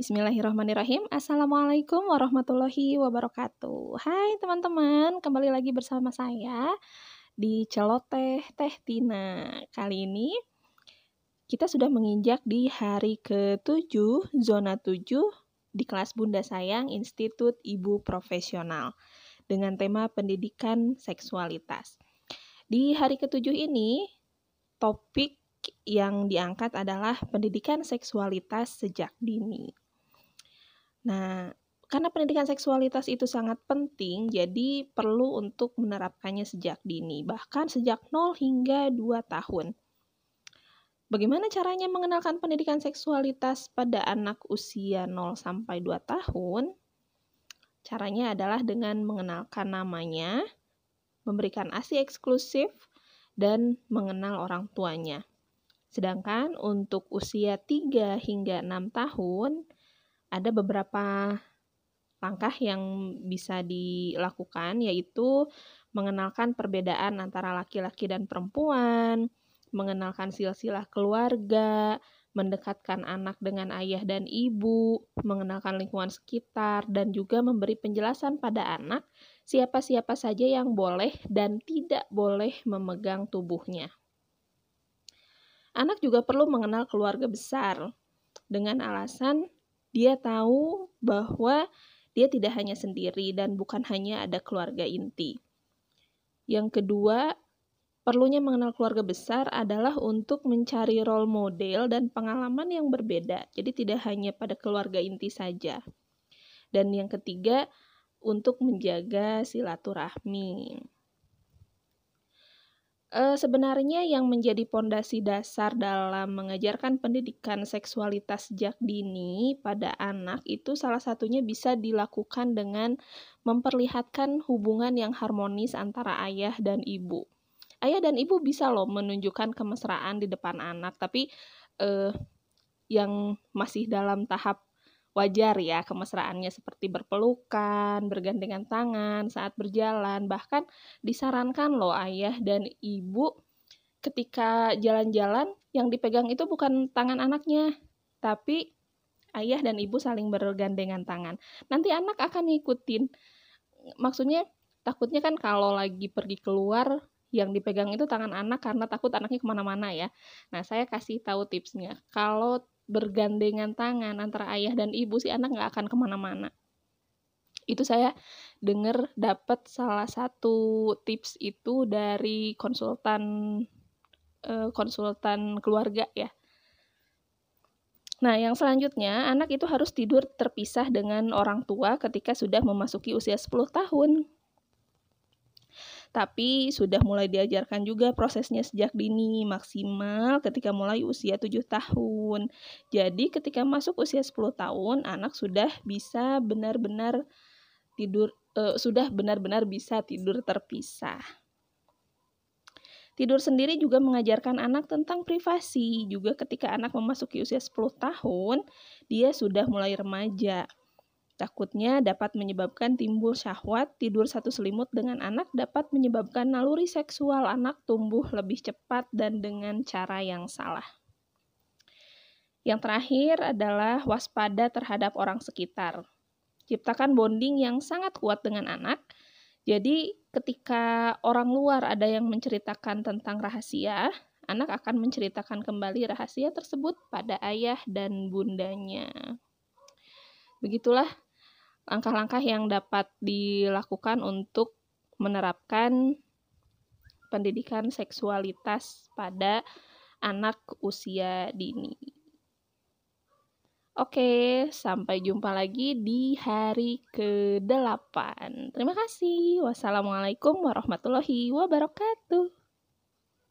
Bismillahirrahmanirrahim. Assalamualaikum warahmatullahi wabarakatuh. Hai teman-teman, kembali lagi bersama saya di Celoteh Tehtina. Kali ini kita sudah menginjak di hari ke-7, zona 7 di kelas Bunda Sayang Institut Ibu Profesional dengan tema pendidikan seksualitas. Di hari ke-7 ini topik yang diangkat adalah pendidikan seksualitas sejak dini. Nah, karena pendidikan seksualitas itu sangat penting, jadi perlu untuk menerapkannya sejak dini, bahkan sejak 0 hingga 2 tahun. Bagaimana caranya mengenalkan pendidikan seksualitas pada anak usia 0 sampai 2 tahun? Caranya adalah dengan mengenalkan namanya, memberikan ASI eksklusif, dan mengenal orang tuanya. Sedangkan untuk usia 3 hingga 6 tahun, ada beberapa langkah yang bisa dilakukan, yaitu mengenalkan perbedaan antara laki-laki dan perempuan, mengenalkan silsilah keluarga, mendekatkan anak dengan ayah dan ibu, mengenalkan lingkungan sekitar, dan juga memberi penjelasan pada anak siapa-siapa saja yang boleh dan tidak boleh memegang tubuhnya. Anak juga perlu mengenal keluarga besar dengan alasan dia tahu bahwa dia tidak hanya sendiri dan bukan hanya ada keluarga inti. Yang kedua, perlunya mengenal keluarga besar adalah untuk mencari role model dan pengalaman yang berbeda. Jadi tidak hanya pada keluarga inti saja. Dan yang ketiga, untuk menjaga silaturahmi. Sebenarnya yang menjadi pondasi dasar dalam mengajarkan pendidikan seksualitas sejak dini pada anak itu salah satunya bisa dilakukan dengan memperlihatkan hubungan yang harmonis antara ayah dan ibu. Ayah dan ibu bisa loh menunjukkan kemesraan di depan anak, tapi yang masih dalam tahap wajar ya kemesraannya, seperti berpelukan, bergandengan tangan saat berjalan. Bahkan disarankan loh ayah dan ibu ketika jalan-jalan yang dipegang itu bukan tangan anaknya, tapi ayah dan ibu saling bergandengan tangan. Nanti anak akan ngikutin. Maksudnya takutnya kan kalau lagi pergi keluar yang dipegang itu tangan anak karena takut anaknya kemana-mana ya. Nah, saya kasih tahu tipsnya. Kalau bergandengan tangan antara ayah dan ibu, si anak nggak akan kemana-mana. Itu saya dengar dapat salah satu tips itu dari konsultan keluarga ya. Nah, yang selanjutnya, anak itu harus tidur terpisah dengan orang tua ketika sudah memasuki usia 10 tahun. Tapi sudah mulai diajarkan juga prosesnya sejak dini, maksimal ketika mulai usia 7 tahun. Jadi ketika masuk usia 10 tahun, anak sudah bisa benar-benar bisa tidur terpisah. Tidur sendiri juga mengajarkan anak tentang privasi. Juga ketika anak memasuki usia 10 tahun, dia sudah mulai remaja. Takutnya dapat menyebabkan timbul syahwat, tidur satu selimut dengan anak dapat menyebabkan naluri seksual anak tumbuh lebih cepat dan dengan cara yang salah. Yang terakhir adalah waspada terhadap orang sekitar. Ciptakan bonding yang sangat kuat dengan anak. Jadi ketika orang luar ada yang menceritakan tentang rahasia, anak akan menceritakan kembali rahasia tersebut pada ayah dan bundanya. Begitulah langkah-langkah yang dapat dilakukan untuk menerapkan pendidikan seksualitas pada anak usia dini. Oke, sampai jumpa lagi di hari ke-8. Terima kasih. Wassalamualaikum warahmatullahi wabarakatuh.